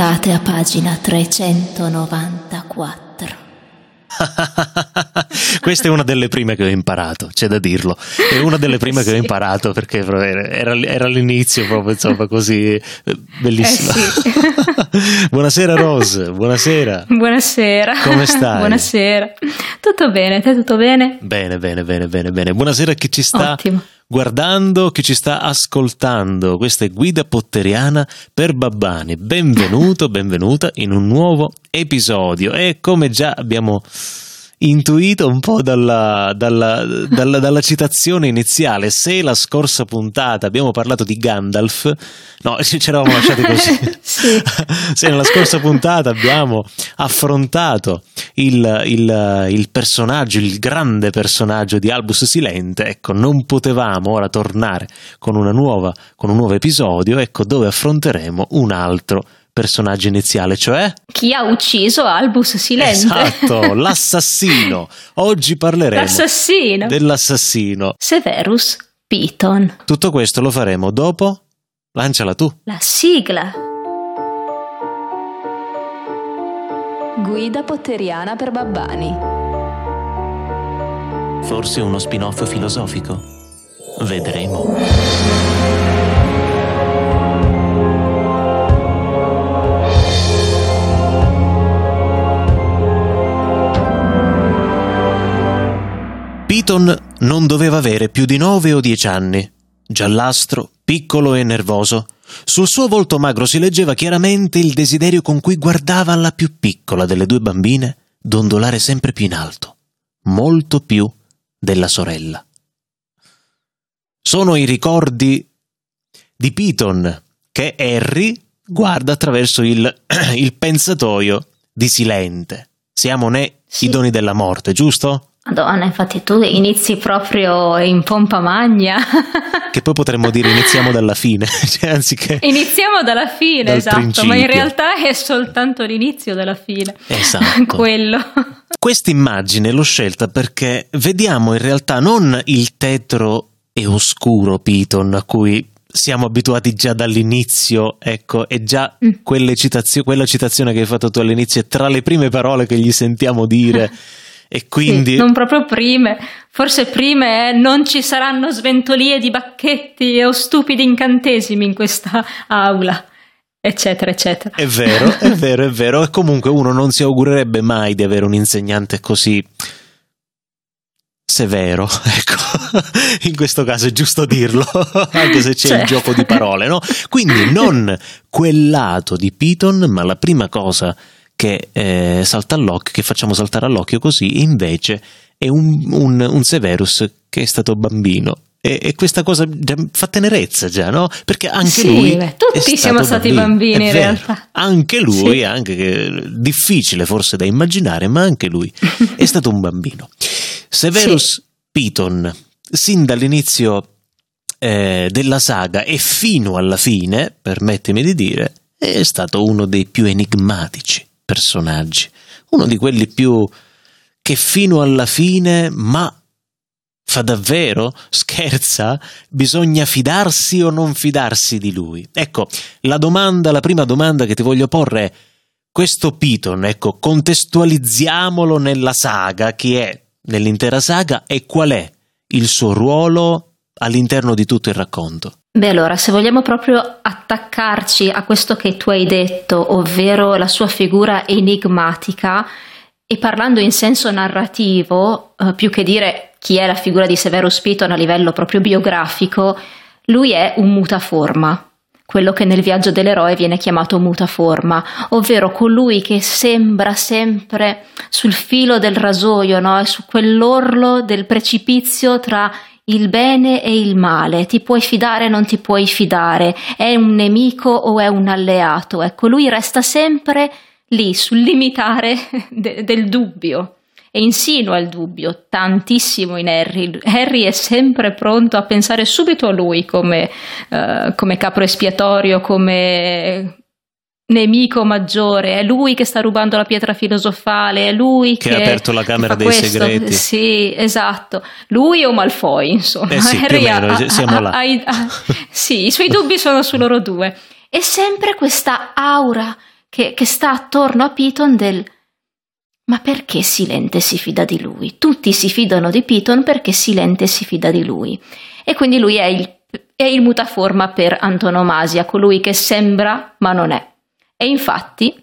andate a pagina 394. Questa è una delle prime che ho imparato, c'è da dirlo, è una delle prime sì. che ho imparato, perché era l'inizio proprio, insomma, così bellissimo. Sì. Buonasera Rose, buonasera. Buonasera. Come stai? Buonasera. Tutto bene, te tutto bene? Bene, bene, bene, bene, bene. Buonasera a chi ci sta Ottimo. Guardando, chi ci sta ascoltando. Questa è Guida Potteriana per Babbani. Benvenuto, benvenuta in un nuovo episodio e come già abbiamo intuito un po' dalla citazione iniziale, se la scorsa puntata abbiamo parlato di Gandalf, no, ci eravamo lasciati così. Sì. Se nella scorsa puntata abbiamo affrontato il personaggio, il grande personaggio di Albus Silente, ecco, non potevamo ora tornare con un nuovo episodio, ecco, dove affronteremo un altro personaggio iniziale, cioè chi ha ucciso Albus Silente, esatto, l'assassino. Oggi parleremo dell'assassino Severus Piton. Tutto questo lo faremo dopo, lanciala tu la sigla. Guida Potteriana per Babbani. Forse uno spin-off filosofico, vedremo. Piton non doveva avere più di 9 o 10 anni. Giallastro, piccolo e nervoso, sul suo volto magro si leggeva chiaramente il desiderio con cui guardava la più piccola delle due bambine dondolare sempre più in alto, molto più della sorella. Sono i ricordi di Piton che Harry guarda attraverso il pensatoio di Silente. Siamo nei sì. idoni della morte, giusto? Madonna, infatti tu inizi proprio in pompa magna. Che poi potremmo dire iniziamo dalla fine, cioè, anziché iniziamo dalla fine, esatto, principio. Ma in realtà è soltanto l'inizio della fine. Esatto. Quello. Questa immagine l'ho scelta perché vediamo in realtà non il tetro e oscuro Piton a cui siamo abituati già dall'inizio, ecco, e già quella citazione che hai fatto tu all'inizio è tra le prime parole che gli sentiamo dire. E quindi sì, non proprio prime, forse prime non ci saranno sventolie di bacchetti o stupidi incantesimi in questa aula, eccetera eccetera. È vero, è vero, è vero. E comunque uno non si augurerebbe mai di avere un insegnante così severo, ecco, in questo caso è giusto dirlo, anche se c'è certo. il gioco di parole, no? Quindi non quel lato di Piton, ma la prima cosa che salta all'occhio, che facciamo saltare all'occhio così, invece è un Severus che è stato bambino. E questa cosa fa tenerezza già, no? Perché anche sì, lui tutti siamo stati bambini in realtà. Anche lui, sì. anche difficile forse da immaginare, ma anche lui è stato un bambino. Severus sì. Piton, sin dall'inizio della saga e fino alla fine, permettimi di dire, è stato uno dei più enigmatici personaggi, uno di quelli più che fino alla fine, ma fa davvero? Scherza? Bisogna fidarsi o non fidarsi di lui? Ecco, la prima domanda che ti voglio porre è questo Piton, ecco, contestualizziamolo nella saga, chi è nell'intera saga e qual è il suo ruolo all'interno di tutto il racconto. Beh, allora, se vogliamo proprio attaccarci a questo che tu hai detto, ovvero la sua figura enigmatica, e parlando in senso narrativo, più che dire chi è la figura di Severus Piton a livello proprio biografico, lui è un mutaforma, quello che nel viaggio dell'eroe viene chiamato mutaforma, ovvero colui che sembra sempre sul filo del rasoio, no? Su quell'orlo del precipizio tra il bene e il male, ti puoi fidare o non ti puoi fidare, è un nemico o è un alleato, ecco, lui resta sempre lì sul limitare del dubbio e insinua il dubbio tantissimo in Harry. Harry è sempre pronto a pensare subito a lui come capro espiatorio, come nemico maggiore, è lui che sta rubando la pietra filosofale, è lui che ha aperto la camera dei segreti. Sì, esatto. Lui o Malfoy, insomma. Sì, Harry sì, i suoi dubbi sono su loro due. E sempre questa aura che sta attorno a Piton del ma perché Silente si fida di lui? Tutti si fidano di Piton perché Silente si fida di lui. E quindi lui è il mutaforma per antonomasia, colui che sembra ma non è. E infatti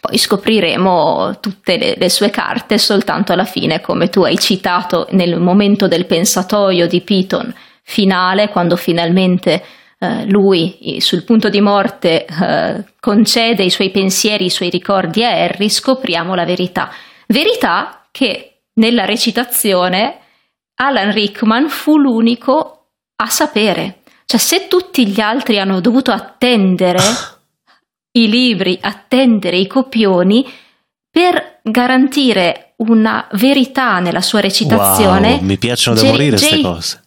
poi scopriremo tutte le sue carte soltanto alla fine, come tu hai citato nel momento del pensatoio di Piton finale, quando finalmente lui sul punto di morte concede i suoi pensieri, i suoi ricordi a Harry, scopriamo la verità. Verità che nella recitazione Alan Rickman fu l'unico a sapere. Cioè, se tutti gli altri hanno dovuto attendere i libri, attendere i copioni per garantire una verità nella sua recitazione. Wow, mi piacciono da morire queste cose.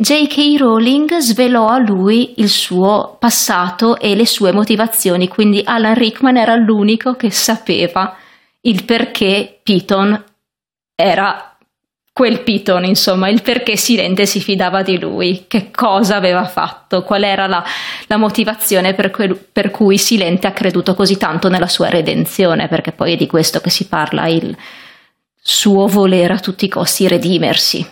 J.K. Rowling svelò a lui il suo passato e le sue motivazioni, quindi Alan Rickman era l'unico che sapeva il perché Piton era quel Piton, insomma, il perché Silente si fidava di lui, che cosa aveva fatto, qual era la motivazione per cui Silente ha creduto così tanto nella sua redenzione, perché poi è di questo che si parla, il suo volere a tutti i costi redimersi.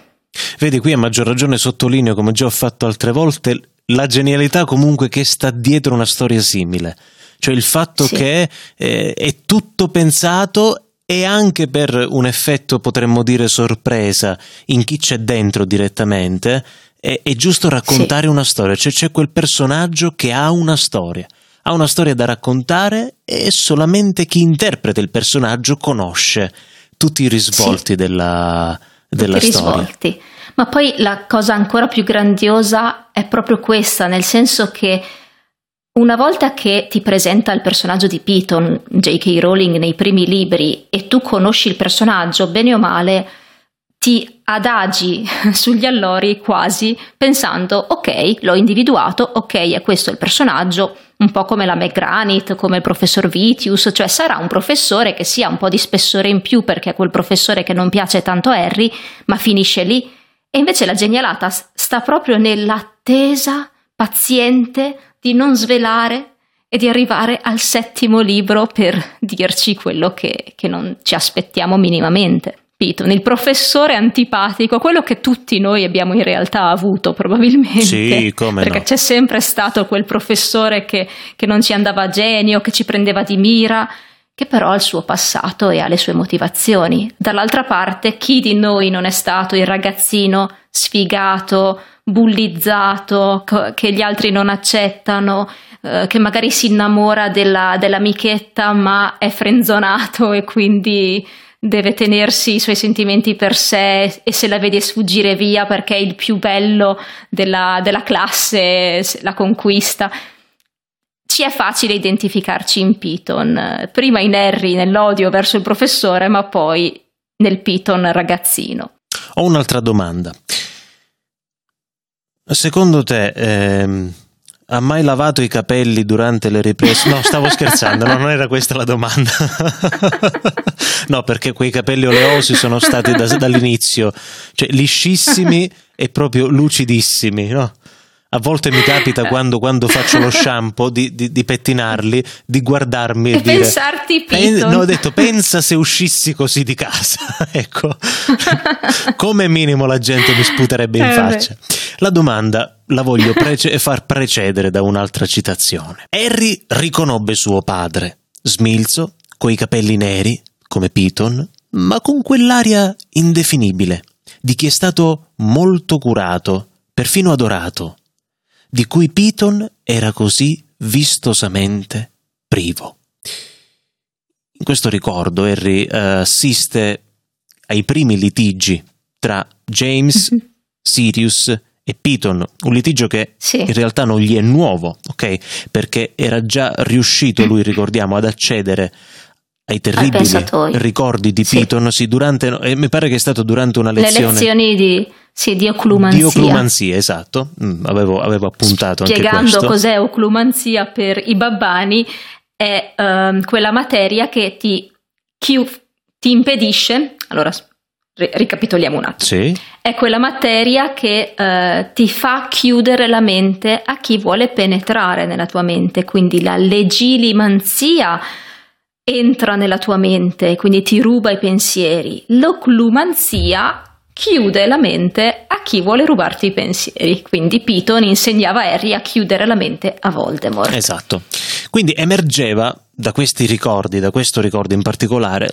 Vedi, qui a maggior ragione sottolineo, come già ho fatto altre volte, la genialità comunque che sta dietro una storia simile, cioè il fatto che è tutto pensato, e anche per un effetto potremmo dire sorpresa in chi c'è dentro direttamente è giusto raccontare una storia, cioè c'è quel personaggio che ha una storia da raccontare, e solamente chi interpreta il personaggio conosce tutti i risvolti della storia. Risvolti. Ma poi la cosa ancora più grandiosa è proprio questa, nel senso che una volta che ti presenta il personaggio di Piton J.K. Rowling nei primi libri e tu conosci il personaggio, bene o male ti adagi sugli allori quasi pensando ok, l'ho individuato, ok, è questo il personaggio, un po' come la McGranit, come il professor Vitius, cioè sarà un professore che sia un po' di spessore in più perché è quel professore che non piace tanto a Harry, ma finisce lì. E invece la genialata sta proprio nell'attesa paziente di non svelare e di arrivare al settimo libro per dirci quello che non ci aspettiamo minimamente. Piton, il professore antipatico, quello che tutti noi abbiamo in realtà avuto probabilmente, sì, come perché no, c'è sempre stato quel professore che non ci andava a genio, che ci prendeva di mira, che però ha il suo passato e ha le sue motivazioni. Dall'altra parte, chi di noi non è stato il ragazzino sfigato, bullizzato, che gli altri non accettano, che magari si innamora dell'amichetta ma è frenzonato e quindi deve tenersi i suoi sentimenti per sé, e se la vede sfuggire via perché è il più bello della classe, la conquista. Ci è facile identificarci in Piton, prima in Harry nell'odio verso il professore, ma poi nel Piton ragazzino. Ho un'altra domanda. Secondo te ha mai lavato i capelli durante le riprese? No, stavo scherzando, non era questa la domanda. No, perché quei capelli oleosi sono stati dall'inizio, cioè liscissimi e proprio lucidissimi, no? A volte mi capita quando faccio lo shampoo di pettinarli, di guardarmi e dire, pensarti Piton. No, ho detto, pensa se uscissi così di casa. Ecco, come minimo la gente mi sputerebbe in faccia. La domanda la voglio far precedere da un'altra citazione. Harry riconobbe suo padre, smilzo, coi capelli neri, come Piton, ma con quell'aria indefinibile, di chi è stato molto curato, perfino adorato, di cui Piton era così vistosamente privo. In questo ricordo Harry assiste ai primi litigi tra James, Sirius e Piton, un litigio che in realtà non gli è nuovo, ok? Perché era già riuscito, lui ricordiamo, ad accedere ai terribili ricordi di Piton, mi pare che è stato durante una lezione. Le lezioni di occlumanzia. Di occlumanzia, esatto, avevo appuntato anche questo. Spiegando cos'è occlumanzia per i babbani, è quella materia che ti impedisce, allora ricapitoliamo un attimo, sì. È quella materia che ti fa chiudere la mente a chi vuole penetrare nella tua mente, quindi la legilimanzia entra nella tua mente, quindi ti ruba i pensieri, l'oclumanzia chiude la mente a chi vuole rubarti i pensieri, quindi Piton insegnava a Harry a chiudere la mente a Voldemort. Esatto, quindi emergeva da questi ricordi, da questo ricordo in particolare,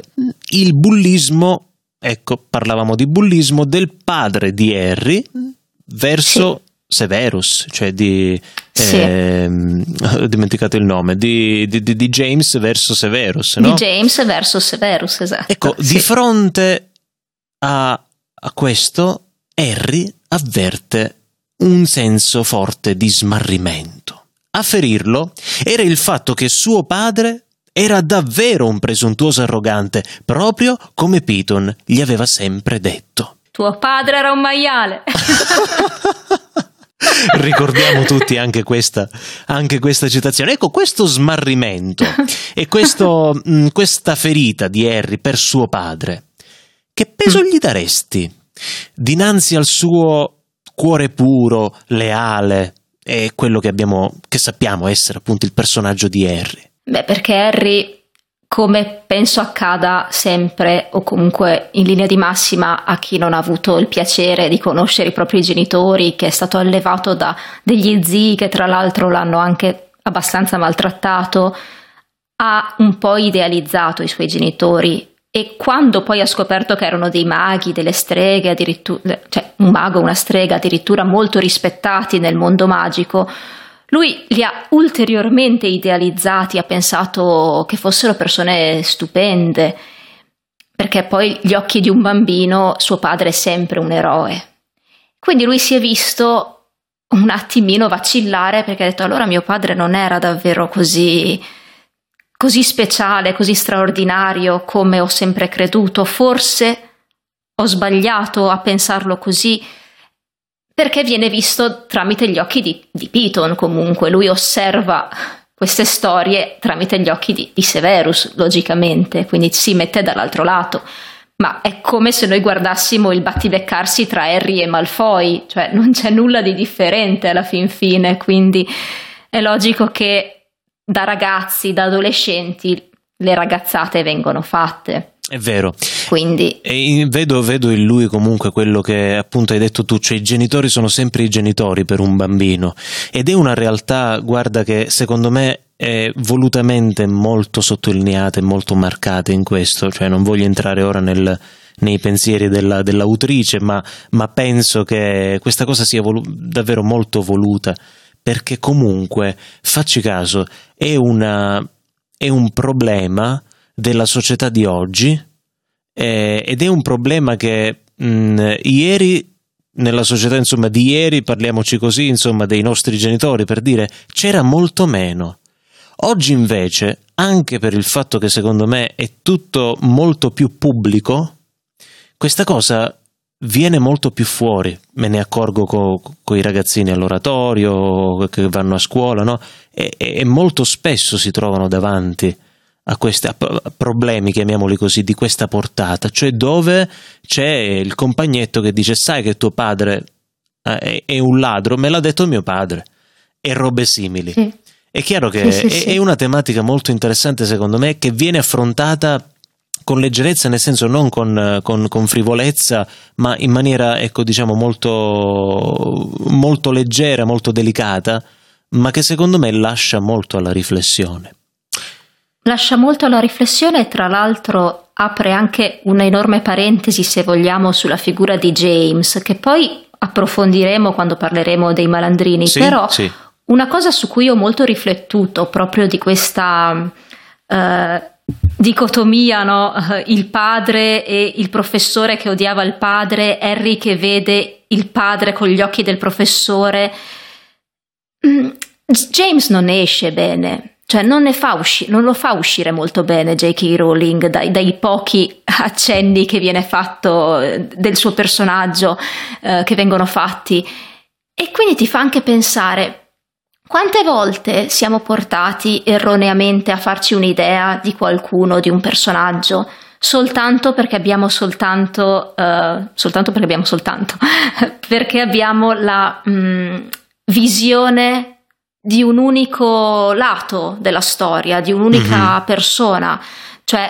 il bullismo. Ecco, parlavamo di bullismo del padre di Harry verso Severus, cioè di ho dimenticato il nome, di James verso Severus, no? Di James verso Severus, esatto. Ecco, sì. Di fronte a questo, Harry avverte un senso forte di smarrimento. A ferirlo era il fatto che suo padre era davvero un presuntuoso arrogante, proprio come Piton gli aveva sempre detto. Tuo padre era un maiale. Ricordiamo tutti anche questa citazione. Ecco, questo smarrimento e questa ferita di Harry per suo padre, che peso gli daresti dinanzi al suo cuore puro, leale e quello che sappiamo essere appunto il personaggio di Harry? Beh, perché Harry, come penso accada sempre o comunque in linea di massima a chi non ha avuto il piacere di conoscere i propri genitori, che è stato allevato da degli zii che tra l'altro l'hanno anche abbastanza maltrattato, ha un po' idealizzato i suoi genitori, e quando poi ha scoperto che erano dei maghi, delle streghe, addirittura, cioè un mago, una strega addirittura molto rispettati nel mondo magico, lui li ha ulteriormente idealizzati, ha pensato che fossero persone stupende, perché poi gli occhi di un bambino suo padre è sempre un eroe. Quindi lui si è visto un attimino vacillare, perché ha detto: allora mio padre non era davvero così speciale, così straordinario come ho sempre creduto, forse ho sbagliato a pensarlo così. Perché viene visto tramite gli occhi di Piton, comunque lui osserva queste storie tramite gli occhi di Severus, logicamente, quindi si mette dall'altro lato. Ma è come se noi guardassimo il battibeccarsi tra Harry e Malfoy, cioè non c'è nulla di differente alla fin fine, quindi è logico che da ragazzi, da adolescenti, le ragazzate vengono fatte. È vero. Quindi e vedo in lui comunque quello che appunto hai detto tu, cioè i genitori sono sempre i genitori per un bambino, ed è una realtà, guarda, che secondo me è volutamente molto sottolineata e molto marcata in questo, cioè non voglio entrare ora nei pensieri dell'autrice, ma penso che questa cosa sia davvero molto voluta, perché comunque, facci caso, è un problema della società di oggi, ed è un problema che ieri nella società, insomma, di ieri, parliamoci così, insomma, dei nostri genitori, per dire, c'era molto meno. Oggi invece, anche per il fatto che secondo me è tutto molto più pubblico, questa cosa viene molto più fuori. Me ne accorgo coi ragazzini all'oratorio che vanno a scuola, no? E molto spesso si trovano davanti a questi problemi, chiamiamoli così, di questa portata, cioè dove c'è il compagnetto che dice: sai che tuo padre è un ladro, me l'ha detto mio padre, e robe simili. Sì. È chiaro che sì. È una tematica molto interessante, secondo me, che viene affrontata con leggerezza, nel senso non con frivolezza, ma in maniera, ecco, diciamo molto, molto leggera, molto delicata, ma che secondo me lascia molto alla riflessione. Lascia molto alla riflessione, e tra l'altro apre anche un'enorme parentesi, se vogliamo, sulla figura di James, che poi approfondiremo quando parleremo dei malandrini. Sì, però sì. Una cosa su cui ho molto riflettuto, proprio di questa dicotomia, no? Il padre e il professore che odiava il padre, Harry che vede il padre con gli occhi del professore. James non ne esce bene. Cioè non lo fa uscire molto bene J.K. Rowling dai pochi accenni che viene fatto del suo personaggio, che vengono fatti, e quindi ti fa anche pensare quante volte siamo portati erroneamente a farci un'idea di qualcuno, di un personaggio, soltanto perché abbiamo la visione di un unico lato della storia, di un'unica persona. Cioè,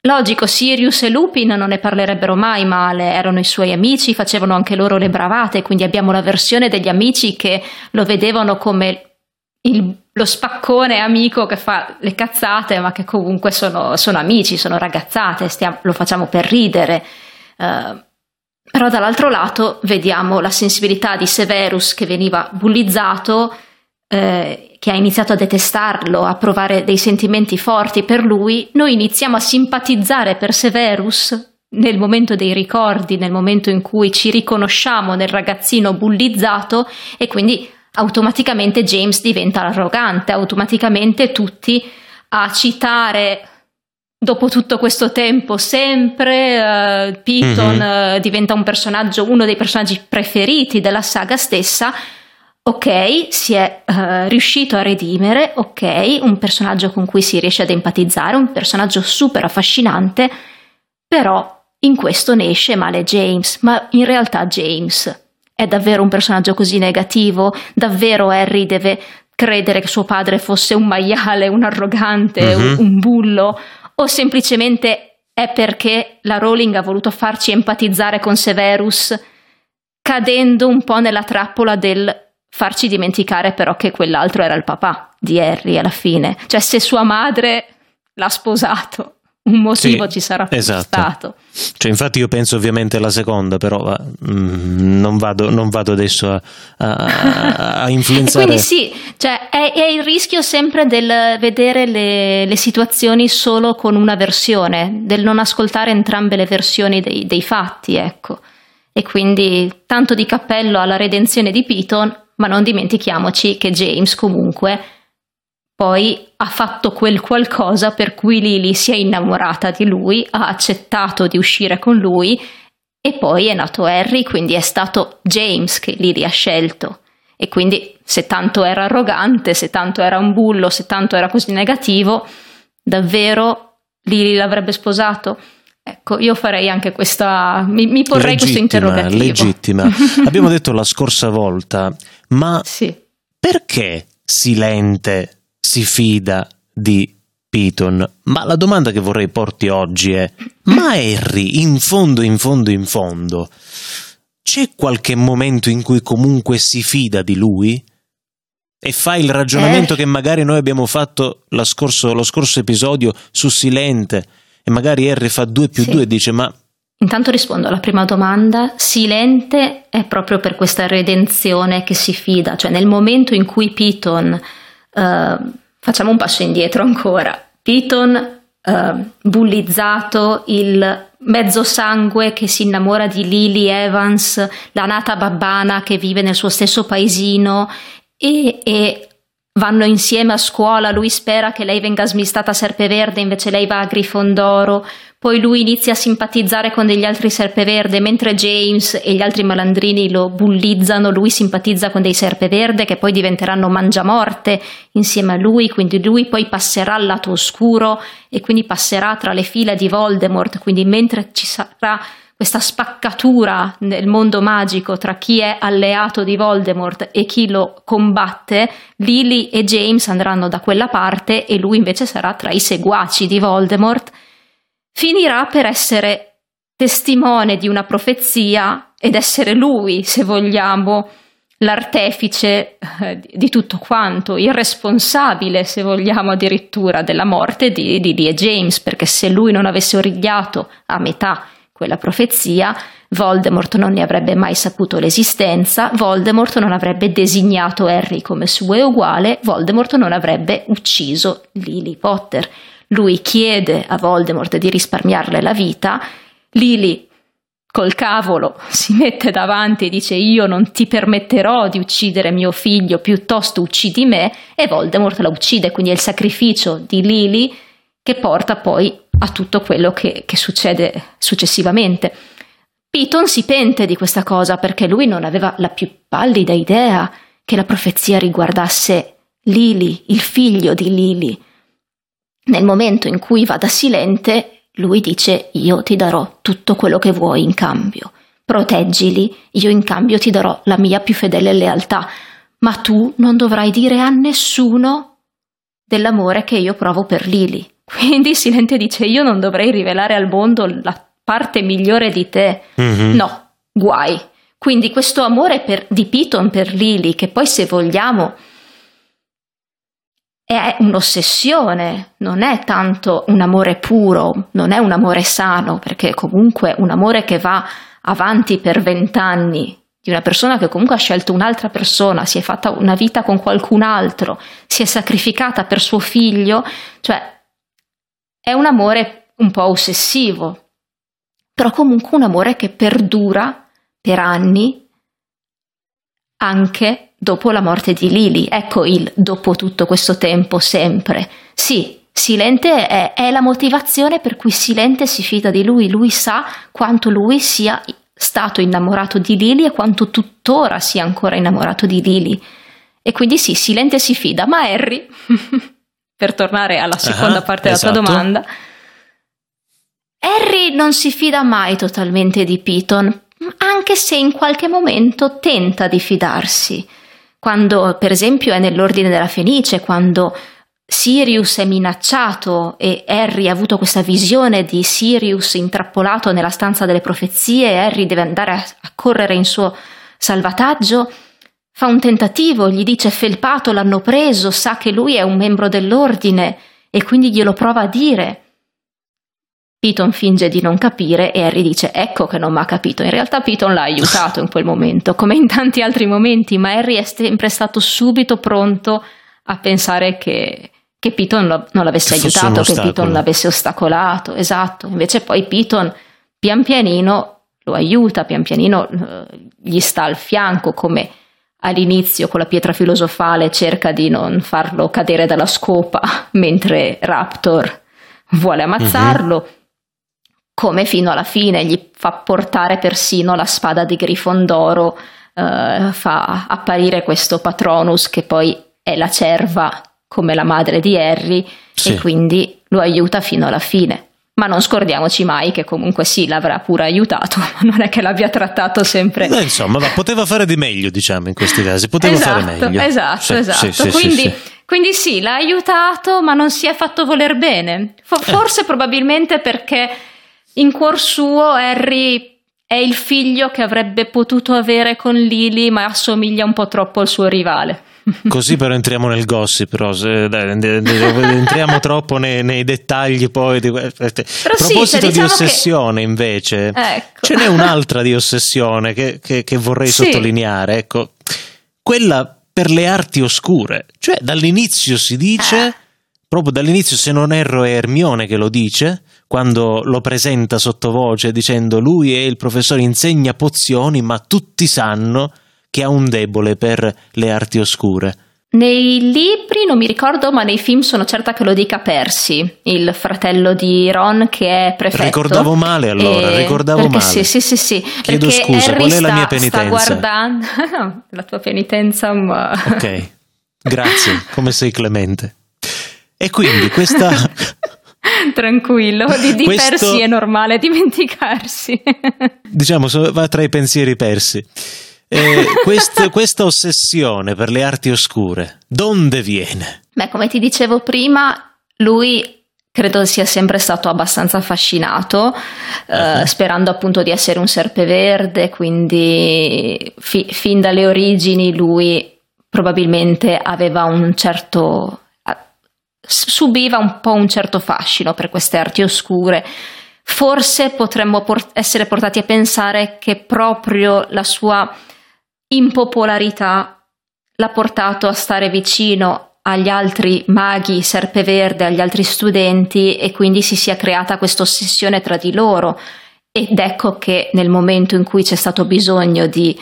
logico, Sirius e Lupin non ne parlerebbero mai male, erano i suoi amici, facevano anche loro le bravate, quindi abbiamo la versione degli amici che lo vedevano come lo spaccone amico che fa le cazzate, ma che comunque sono amici, sono ragazzate, lo facciamo per ridere. Però dall'altro lato vediamo la sensibilità di Severus, che veniva bullizzato, che ha iniziato a detestarlo, a provare dei sentimenti forti per lui. Noi iniziamo a simpatizzare per Severus nel momento dei ricordi, nel momento in cui ci riconosciamo nel ragazzino bullizzato, e quindi automaticamente James diventa arrogante, automaticamente tutti a citare dopo tutto questo tempo sempre Piton diventa uno dei personaggi preferiti della saga stessa. Ok, si è riuscito a redimere, ok, un personaggio con cui si riesce ad empatizzare, un personaggio super affascinante, però in questo ne esce male James. Ma in realtà James è davvero un personaggio così negativo? Davvero Harry deve credere che suo padre fosse un maiale, un arrogante, un bullo? O semplicemente è perché la Rowling ha voluto farci empatizzare con Severus, cadendo un po' nella trappola del farci dimenticare però che quell'altro era il papà di Harry alla fine? Cioè, se sua madre l'ha sposato, un motivo ci sarà stato. Cioè, infatti io penso ovviamente alla seconda, però non vado adesso a influenzare. E quindi sì, cioè, è il rischio sempre del vedere le situazioni solo con una versione, del non ascoltare entrambe le versioni dei fatti, ecco. E quindi tanto di cappello alla redenzione di Piton, ma non dimentichiamoci che James comunque poi ha fatto quel qualcosa per cui Lily si è innamorata di lui, ha accettato di uscire con lui, e poi è nato Harry, quindi è stato James che Lily ha scelto. E quindi, se tanto era arrogante, se tanto era un bullo, se tanto era così negativo, davvero Lily l'avrebbe sposato? Ecco, io farei anche questa, mi porrei questo interrogativo. Legittima. Abbiamo detto la scorsa volta, ma perché Silente si fida di Piton? Ma la domanda che vorrei porti oggi è: ma Harry, in fondo, c'è qualche momento in cui comunque si fida di lui? E fa il ragionamento che magari noi abbiamo fatto lo scorso episodio su Silente. E magari Harry fa 2+2 e dice: ma... Intanto rispondo alla prima domanda. Silente è proprio per questa redenzione che si fida. Cioè, nel momento in cui Piton... facciamo un passo indietro ancora. Piton, bullizzato, il mezzosangue che si innamora di Lily Evans, la nata babbana che vive nel suo stesso paesino, e vanno insieme a scuola. Lui spera che lei venga smistata a Serpeverde, invece lei va a Grifondoro. Poi lui inizia a simpatizzare con degli altri Serpeverde, mentre James e gli altri malandrini lo bullizzano, lui simpatizza con dei Serpeverde che poi diventeranno Mangiamorte insieme a lui, quindi lui poi passerà al lato oscuro e quindi passerà tra le fila di Voldemort. Quindi mentre ci sarà questa spaccatura nel mondo magico tra chi è alleato di Voldemort e chi lo combatte, Lily e James andranno da quella parte e lui invece sarà tra i seguaci di Voldemort. Finirà per essere testimone di una profezia ed essere lui, se vogliamo, l'artefice di tutto quanto, il responsabile, se vogliamo, addirittura della morte di Lily e James, perché se lui non avesse origliato a metà quella profezia, Voldemort non ne avrebbe mai saputo l'esistenza, Voldemort non avrebbe designato Harry come suo uguale, Voldemort non avrebbe ucciso Lily Potter. Lui chiede a Voldemort di risparmiarle la vita, Lily col cavolo si mette davanti e dice: io non ti permetterò di uccidere mio figlio, piuttosto uccidi me, e Voldemort la uccide. Quindi è il sacrificio di Lily che porta poi a tutto quello che succede successivamente. Piton si pente di questa cosa perché lui non aveva la più pallida idea che la profezia riguardasse Lily, il figlio di Lily. Nel momento in cui va da Silente Lui dice: io ti darò tutto quello che vuoi in cambio, proteggili, io in cambio ti darò la mia più fedele lealtà, ma tu non dovrai dire a nessuno dell'amore che io provo per Lily. Quindi Silente dice: io non dovrei rivelare al mondo la parte migliore di te. Mm-hmm. No, guai. Quindi questo amore di Piton per Lily, che poi se vogliamo è un'ossessione, non è tanto un amore puro, non è un amore sano, perché comunque un amore che va avanti per 20 anni, di una persona che comunque ha scelto un'altra persona, si è fatta una vita con qualcun altro, si è sacrificata per suo figlio, cioè è un amore un po' ossessivo, però comunque un amore che perdura per anni anche dopo la morte di Lily. Ecco il dopo tutto questo tempo, sempre. Sì, Silente è la motivazione per cui Silente si fida di lui. Lui sa quanto lui sia stato innamorato di Lily e quanto tuttora sia ancora innamorato di Lily. E quindi sì, Silente si fida, ma Harry, per tornare alla seconda parte della tua domanda, Harry non si fida mai totalmente di Piton, anche se in qualche momento tenta di fidarsi. Quando, per esempio, è nell'Ordine della Fenice, quando Sirius è minacciato e Harry ha avuto questa visione di Sirius intrappolato nella stanza delle profezie e Harry deve andare a correre in suo salvataggio, fa un tentativo, gli dice: felpato, l'hanno preso, sa che lui è un membro dell'Ordine e quindi glielo prova a dire. Piton finge di non capire e Harry dice: ecco che non m'ha capito. In realtà Piton l'ha aiutato in quel momento, come in tanti altri momenti, ma Harry è sempre stato subito pronto a pensare che Piton non l'avesse aiutato, che Piton l'avesse ostacolato. Esatto, invece poi Piton pian pianino lo aiuta, pian pianino gli sta al fianco, come all'inizio con la pietra filosofale cerca di non farlo cadere dalla scopa mentre Raptor vuole ammazzarlo. Mm-hmm. Come fino alla fine gli fa portare persino la spada di Grifondoro, fa apparire questo Patronus che poi è la cerva come la madre di Harry, sì, e quindi lo aiuta fino alla fine. Ma non scordiamoci mai che comunque sì, l'avrà pure aiutato, ma non è che l'abbia trattato sempre. Insomma, ma poteva fare di meglio, diciamo, in questi casi, poteva fare meglio. Esatto. Sì, quindi sì, l'ha aiutato, ma non si è fatto voler bene. Forse probabilmente perché in cuor suo Harry è il figlio che avrebbe potuto avere con Lily, ma assomiglia un po' troppo al suo rivale. Così però entriamo nel gossip, però entriamo troppo nei dettagli poi di... A proposito di ossessione, che... invece, ecco, ce n'è un'altra di ossessione che vorrei sottolineare, ecco, quella per le arti oscure. Cioè dall'inizio si dice, proprio dall'inizio, se non erro è Hermione che lo dice, quando lo presenta sottovoce dicendo: lui e il professore insegna pozioni, ma tutti sanno che ha un debole per le arti oscure. Nei libri non mi ricordo, ma nei film sono certa che lo dica Percy, il fratello di Ron, che è prefetto. Ricordavo male allora, Sì. Chiedo perché scusa, Harry, qual è la mia penitenza? Sta guardando... La tua penitenza, ma... Ok, grazie, come sei clemente. E quindi questa... Tranquillo, di questo... Percy è normale dimenticarsi. Diciamo, va tra i pensieri persi. Questa ossessione per le arti oscure, donde viene? Beh, come ti dicevo prima, lui credo sia sempre stato abbastanza affascinato, sperando appunto di essere un Serpeverde, quindi fin dalle origini lui probabilmente aveva un certo... subiva un po' un certo fascino per queste arti oscure. Forse potremmo essere portati a pensare che proprio la sua impopolarità l'ha portato a stare vicino agli altri maghi Serpeverde, agli altri studenti, e quindi si sia creata questa ossessione tra di loro, ed ecco che nel momento in cui c'è stato bisogno di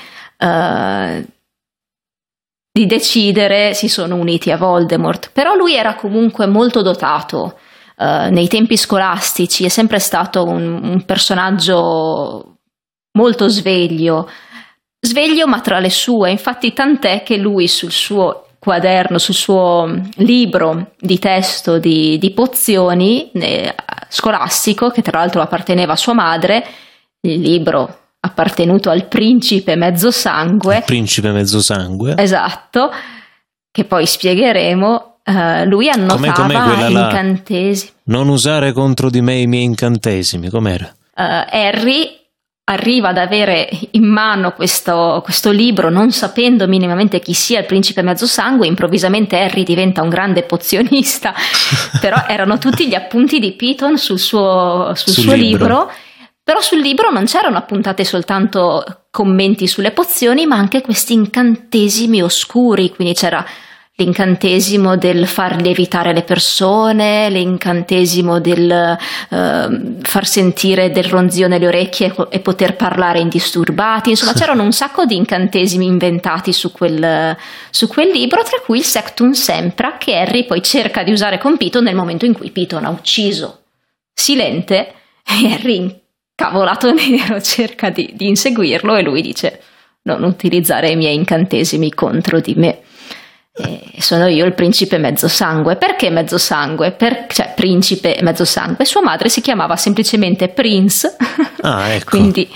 decidere si sono uniti a Voldemort. Però lui era comunque molto dotato nei tempi scolastici, è sempre stato un personaggio molto sveglio ma tra le sue, infatti tant'è che lui sul suo quaderno, sul suo libro di testo di pozioni scolastico, che tra l'altro apparteneva a sua madre, il libro appartenuto al Principe Mezzosangue. Il Principe Mezzosangue. Esatto, che poi spiegheremo. Lui annotava incantesimi. Non usare contro di me i miei incantesimi, com'era? Harry arriva ad avere in mano questo libro non sapendo minimamente chi sia il Principe Mezzosangue. Improvvisamente Harry diventa un grande pozionista, però erano tutti gli appunti di Piton sul suo libro. Però sul libro non c'erano appuntate soltanto commenti sulle pozioni, ma anche questi incantesimi oscuri, quindi c'era l'incantesimo del far lievitare le persone, l'incantesimo del far sentire del ronzio nelle orecchie e poter parlare indisturbati. Insomma, c'erano un sacco di incantesimi inventati su quel libro, tra cui il Sectumsempra, che Harry poi cerca di usare con Piton nel momento in cui Piton ha ucciso Silente, e Harry, incavolato nero, cerca di inseguirlo, e lui dice: non utilizzare i miei incantesimi contro di me. Sono io il Principe Mezzosangue. Perché Mezzosangue? Cioè Principe Mezzosangue. Sua madre si chiamava semplicemente Prince. Ah, ecco. Quindi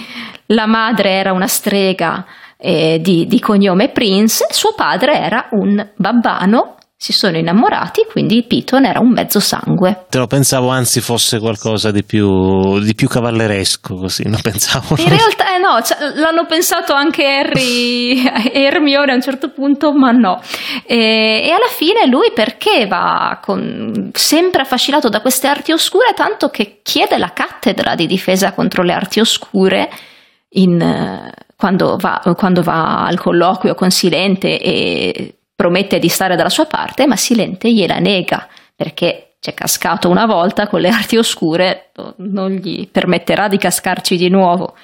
la madre era una strega di cognome Prince, suo padre era un babbano, si sono innamorati, quindi Piton era un mezzosangue. Te lo pensavo, anzi, fosse qualcosa di più cavalleresco, così, non pensavo. In realtà no, cioè, l'hanno pensato anche Harry e Hermione a un certo punto, ma no. E alla fine lui, perché va sempre affascinato da queste arti oscure, tanto che chiede la cattedra di difesa contro le arti oscure quando va al colloquio con Silente e promette di stare dalla sua parte, ma Silente gliela nega perché c'è cascato una volta con le arti oscure, non gli permetterà di cascarci di nuovo.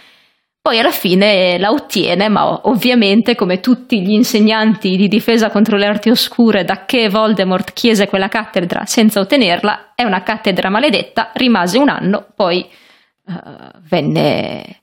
Poi alla fine la ottiene, ma ovviamente, come tutti gli insegnanti di difesa contro le arti oscure, da che Voldemort chiese quella cattedra senza ottenerla, è una cattedra maledetta, rimase un anno, poi venne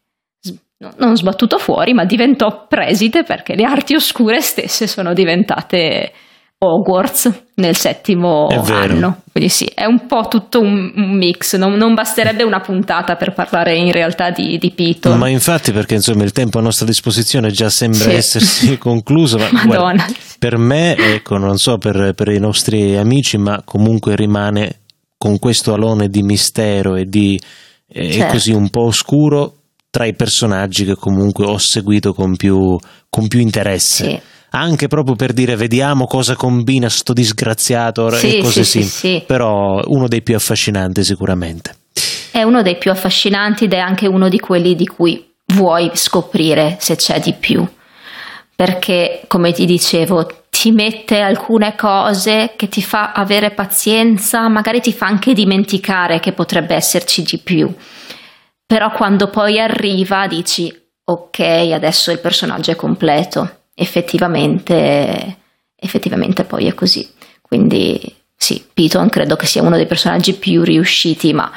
non sbattuto fuori, ma diventò preside, perché le arti oscure stesse sono diventate Hogwarts nel settimo anno. Quindi sì, è un po' tutto un mix, non basterebbe una puntata per parlare in realtà di Piton. Ma infatti, perché insomma il tempo a nostra disposizione già sembra essersi concluso, ma guarda, per me, ecco, non so per i nostri amici, ma comunque rimane con questo alone di mistero e così un po' oscuro tra i personaggi che comunque ho seguito con più interesse, anche proprio per dire vediamo cosa combina sto disgraziato e cose simili. Però uno dei più affascinanti sicuramente. È uno dei più affascinanti ed è anche uno di quelli di cui vuoi scoprire se c'è di più, perché come ti dicevo ti mette alcune cose che ti fa avere pazienza, magari ti fa anche dimenticare che potrebbe esserci di più. Però quando poi arriva dici: ok, adesso il personaggio è completo, effettivamente poi è così. Quindi sì, Piton credo che sia uno dei personaggi più riusciti, ma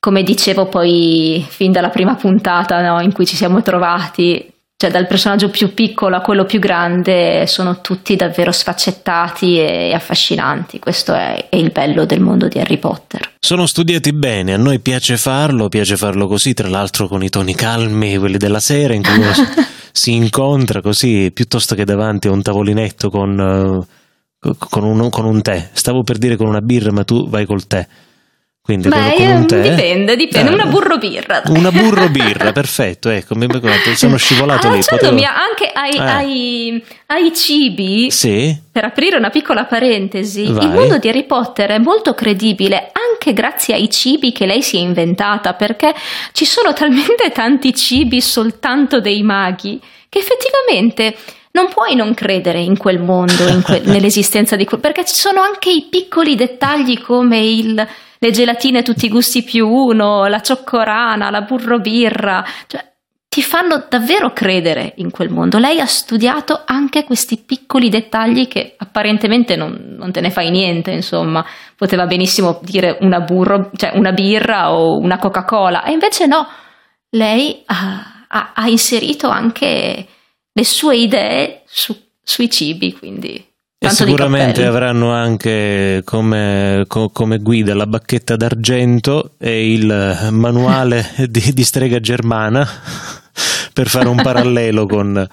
come dicevo poi fin dalla prima puntata, no, in cui ci siamo trovati, cioè dal personaggio più piccolo a quello più grande, sono tutti davvero sfaccettati e affascinanti. Questo è il bello del mondo di Harry Potter. Sono studiati bene, a noi piace farlo così, tra l'altro con i toni calmi, quelli della sera in cui uno si incontra così, piuttosto che davanti a un tavolinetto con un tè. Stavo per dire con una birra, ma tu vai col tè. Quindi dipende, una burro birra, perfetto, ecco, sono scivolato lì. Lasciandomi anche ai cibi, per aprire una piccola parentesi, vai. Il mondo di Harry Potter è molto credibile anche grazie ai cibi che lei si è inventata, perché ci sono talmente tanti cibi soltanto dei maghi che effettivamente non puoi non credere in quel mondo, nell'esistenza di quel, perché ci sono anche i piccoli dettagli come le gelatine tutti i gusti più uno, la cioccorana, la burro birra, cioè ti fanno davvero credere in quel mondo. Lei ha studiato anche questi piccoli dettagli che apparentemente non te ne fai niente, insomma, poteva benissimo dire una birra o una Coca-Cola, e invece no, lei ha inserito anche le sue idee sui cibi, quindi E sicuramente avranno anche come guida la bacchetta d'argento e il manuale di strega germana, per fare un parallelo con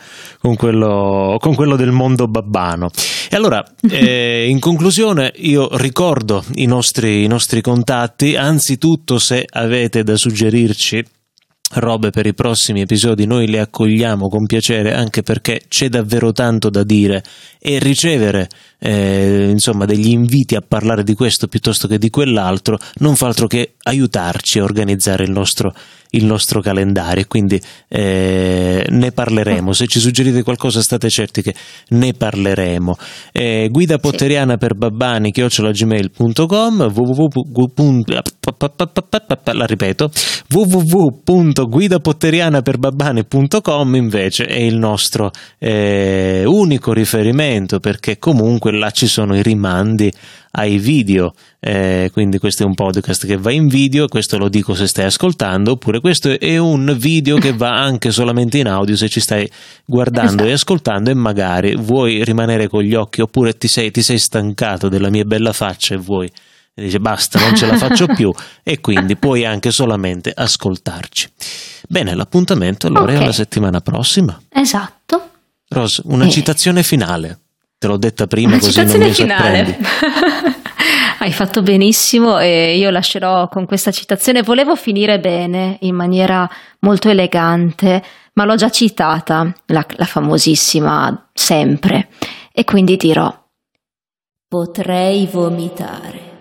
quello del mondo babbano. E allora, in conclusione, io ricordo i nostri contatti. Anzitutto, se avete da suggerirci robe per i prossimi episodi, noi le accogliamo con piacere, anche perché c'è davvero tanto da dire e ricevere degli inviti a parlare di questo piuttosto che di quell'altro non fa altro che aiutarci a organizzare il nostro calendario, quindi ne parleremo. Se ci suggerite qualcosa state certi che ne parleremo. Guida Potteriana per Babbani @gmail.com, www.guidapotterianaperbabbani.com invece è il nostro unico riferimento, perché comunque là ci sono i rimandi ai video, quindi questo è un podcast che va in video, questo lo dico se stai ascoltando, oppure questo è un video che va anche solamente in audio se ci stai guardando e ascoltando e magari vuoi rimanere con gli occhi, oppure ti sei stancato della mia bella faccia e vuoi, e dice basta, non ce la faccio più, e quindi puoi anche solamente ascoltarci. Bene, l'appuntamento allora è alla settimana prossima. Esatto. Rose, una citazione finale. Te l'ho detta prima, una così non mi sorprendi. Hai fatto benissimo e io lascerò con questa citazione. Volevo finire bene, in maniera molto elegante, ma l'ho già citata, la famosissima sempre, e quindi dirò: potrei vomitare.